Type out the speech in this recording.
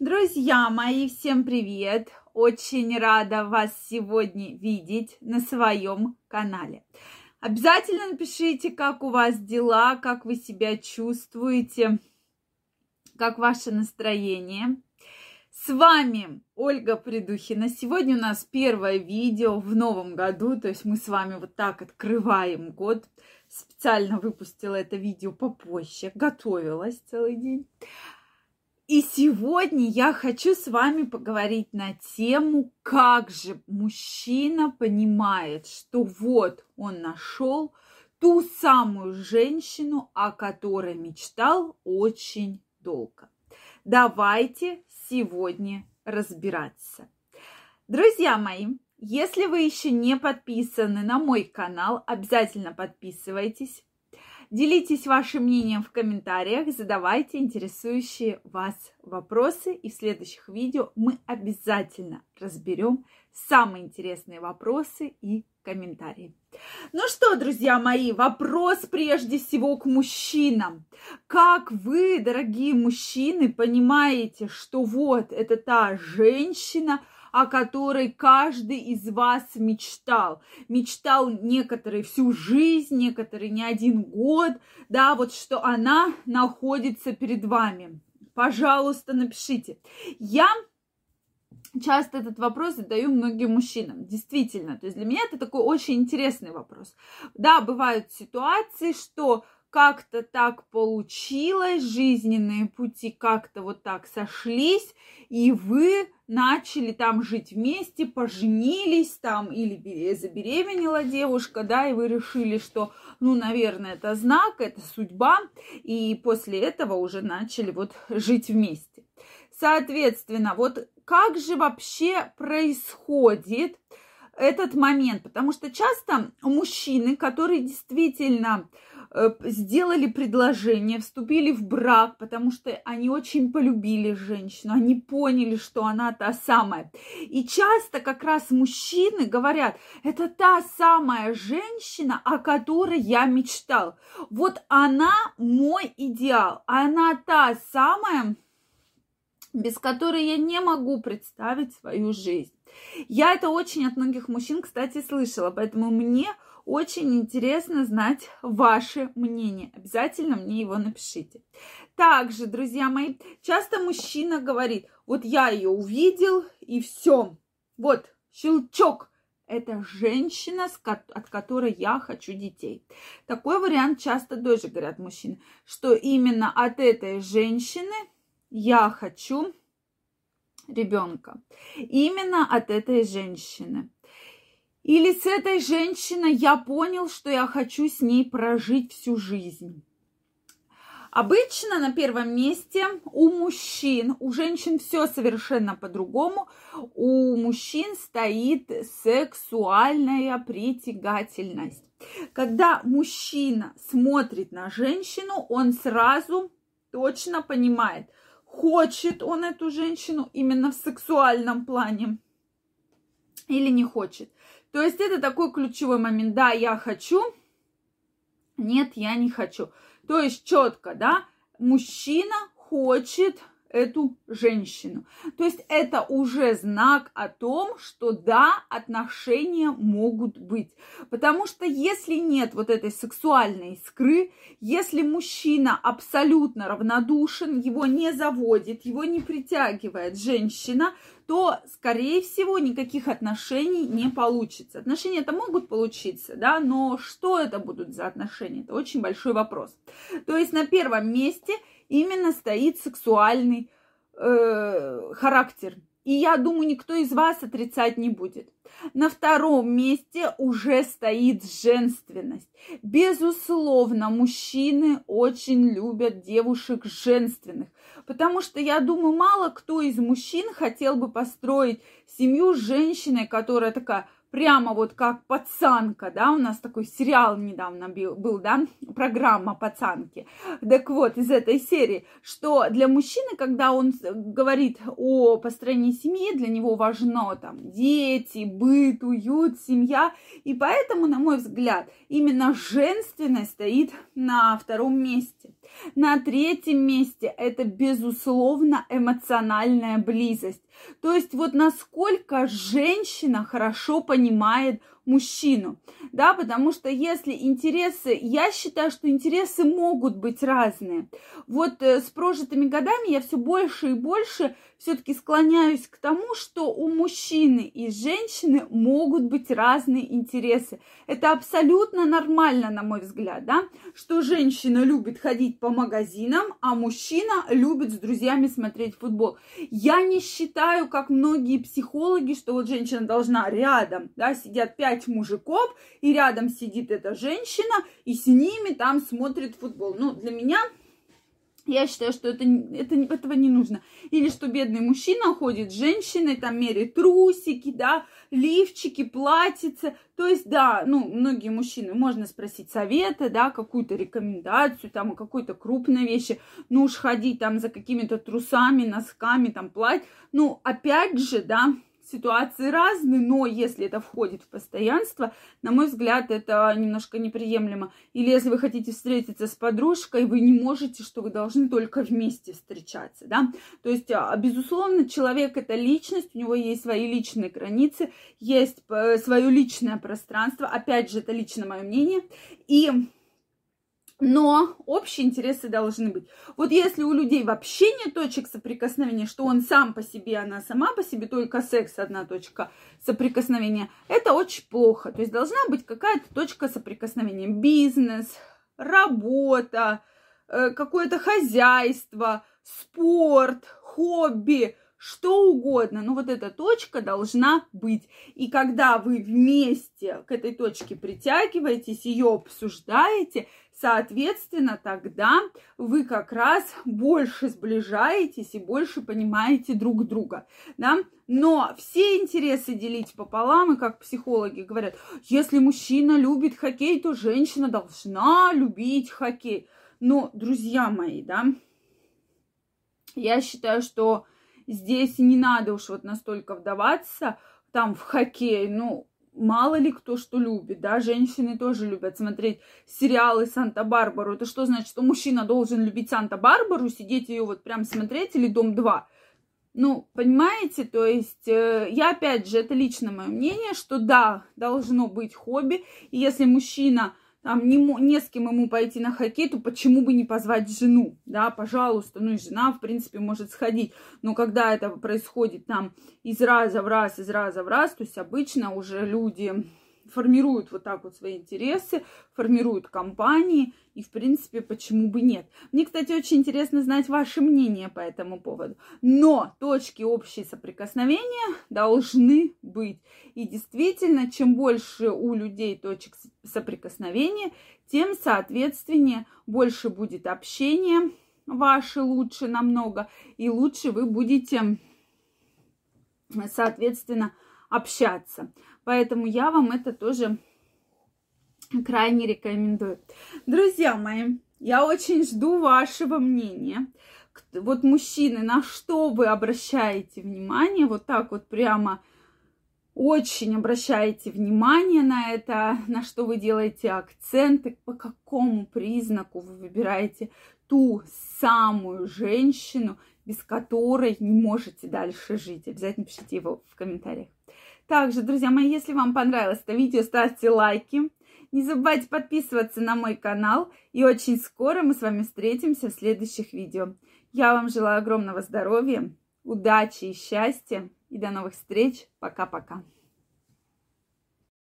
Друзья мои, всем привет! Очень рада вас сегодня видеть на своем канале. Обязательно напишите, как у вас дела, как вы себя чувствуете, как ваше настроение. С вами Ольга Придухина. Сегодня у нас первое видео в новом году, то есть мы с вами вот так открываем год. Специально выпустила это видео попозже, готовилась целый день. И сегодня я хочу с вами поговорить на тему, как же мужчина понимает, что вот он нашел ту самую женщину, о которой мечтал очень долго. Давайте сегодня разбираться. Друзья мои, если вы еще не подписаны на мой канал, обязательно подписывайтесь. Делитесь вашим мнением в комментариях, задавайте интересующие вас вопросы. И в следующих видео мы обязательно разберем самые интересные вопросы и комментарии. Ну что, друзья мои, вопрос прежде всего к мужчинам. Как вы, дорогие мужчины, понимаете, что вот это та женщина, о которой каждый из вас мечтал. Мечтал некоторые всю жизнь, некоторые не один год, да, вот что она находится перед вами. Пожалуйста, напишите. Я часто этот вопрос задаю многим мужчинам, действительно. То есть для меня это такой очень интересный вопрос. Да, бывают ситуации, что как-то так получилось, жизненные пути как-то вот так сошлись, и вы начали там жить вместе, поженились там, или забеременела девушка, да, и вы решили, что, ну, наверное, это знак, это судьба, и после этого уже начали вот жить вместе. Соответственно, вот как же вообще происходит этот момент? Потому что часто мужчины, которые действительно сделали предложение, вступили в брак, потому что они очень полюбили женщину, они поняли, что она та самая. И часто как раз мужчины говорят, это та самая женщина, о которой я мечтал. Вот она мой идеал, она та самая, без которой я не могу представить свою жизнь. Я это очень от многих мужчин, кстати, слышала, поэтому мне очень интересно знать ваше мнение. Обязательно мне его напишите. Также, друзья мои, часто мужчина говорит, вот я ее увидел и все, вот щелчок, это женщина, от которой я хочу детей. Такой вариант часто тоже говорят мужчины, что именно от этой женщины я хочу ребенка. Именно от этой женщины. Или с этой женщиной я понял, что я хочу с ней прожить всю жизнь. Обычно на первом месте у мужчин, у женщин все совершенно по-другому. У мужчин стоит сексуальная притягательность. Когда мужчина смотрит на женщину, он сразу точно понимает, хочет он эту женщину именно в сексуальном плане или не хочет. То есть это такой ключевой момент. Да, я хочу. Нет, я не хочу. То есть четко, да, мужчина хочет эту женщину. То есть это уже знак о том, что да, отношения могут быть. Потому что если нет вот этой сексуальной искры, если мужчина абсолютно равнодушен, его не заводит, его не притягивает женщина, то, скорее всего, никаких отношений не получится. Отношения-то могут получиться, да, но что это будут за отношения? Это очень большой вопрос. То есть на первом месте именно стоит сексуальный характер. И я думаю, никто из вас отрицать не будет. На втором месте уже стоит женственность. Безусловно, мужчины очень любят девушек женственных. Потому что, я думаю, мало кто из мужчин хотел бы построить семью с женщиной, которая такая прямо вот как пацанка, да, у нас такой сериал недавно был, да, программа «Пацанки». Так вот, из этой серии, что для мужчины, когда он говорит о построении семьи, для него важно там дети, быт, уют, семья, и поэтому, на мой взгляд, именно женственность стоит на втором месте. На третьем месте это, безусловно, эмоциональная близость. То есть вот насколько женщина хорошо понимает мужчину, да, потому что если интересы, я считаю, что интересы могут быть разные. Вот с прожитыми годами я все больше и больше все-таки склоняюсь к тому, что у мужчины и женщины могут быть разные интересы. Это абсолютно нормально, на мой взгляд, да, что женщина любит ходить по магазинам, а мужчина любит с друзьями смотреть футбол. Я не считаю, как многие психологи, что вот женщина должна рядом, да, сидят 5 мужиков, и рядом сидит эта женщина, и с ними там смотрит футбол. Ну, для меня, я считаю, что этого не нужно. Или что бедный мужчина ходит с женщиной, там меряет трусики, да, лифчики, платьица. То есть, да, ну, многие мужчины, можно спросить совета, да, какую-то рекомендацию, там, какой-то крупной вещи. Ну, уж ходить там за какими-то трусами, носками, там, платье. Ну, опять же, да, ситуации разные, но если это входит в постоянство, на мой взгляд, это немножко неприемлемо. Или если вы хотите встретиться с подружкой, вы не можете, что вы должны только вместе встречаться, да. То есть, безусловно, человек – это личность, у него есть свои личные границы, есть свое личное пространство. Опять же, это лично мое мнение. Но общие интересы должны быть. Вот если у людей вообще нет точек соприкосновения, что он сам по себе, она сама по себе, только секс одна точка соприкосновения, это очень плохо. То есть должна быть какая-то точка соприкосновения. Бизнес, работа, какое-то хозяйство, спорт, хобби, что угодно, но вот эта точка должна быть. И когда вы вместе к этой точке притягиваетесь, ее обсуждаете, соответственно, тогда вы как раз больше сближаетесь и больше понимаете друг друга, да? Но все интересы делить пополам, и как психологи говорят, если мужчина любит хоккей, то женщина должна любить хоккей. Но, друзья мои, да, я считаю, что здесь не надо уж вот настолько вдаваться там в хоккей, ну, мало ли кто что любит, да, женщины тоже любят смотреть сериалы Санта-Барбару. Это что значит, что мужчина должен любить Санта-Барбару, сидеть ее вот прям смотреть, или Дом-2? Ну, понимаете, то есть я, опять же, это лично мое мнение, что да, должно быть хобби, и если мужчина там не с кем ему пойти на хоккей, то почему бы не позвать жену, да, пожалуйста, ну и жена, в принципе, может сходить, но когда это происходит там из раза в раз, то есть обычно уже люди формируют вот так вот свои интересы, формируют компании, и, в принципе, почему бы нет. Мне, кстати, очень интересно знать ваше мнение по этому поводу. Но точки общие соприкосновения должны быть. И действительно, чем больше у людей точек соприкосновения, тем, соответственно, больше будет общение ваше лучше намного, и лучше вы будете, соответственно, общаться. Поэтому я вам это тоже крайне рекомендую. Друзья мои, я очень жду вашего мнения. Вот, мужчины, на что вы обращаете внимание? Вот так вот прямо очень обращаете внимание на это, на что вы делаете акценты, по какому признаку вы выбираете ту самую женщину, без которой не можете дальше жить. Обязательно пишите его в комментариях. Также, друзья мои, если вам понравилось это видео, ставьте лайки. Не забывайте подписываться на мой канал. И очень скоро мы с вами встретимся в следующих видео. Я вам желаю огромного здоровья, удачи и счастья. И до новых встреч. Пока-пока.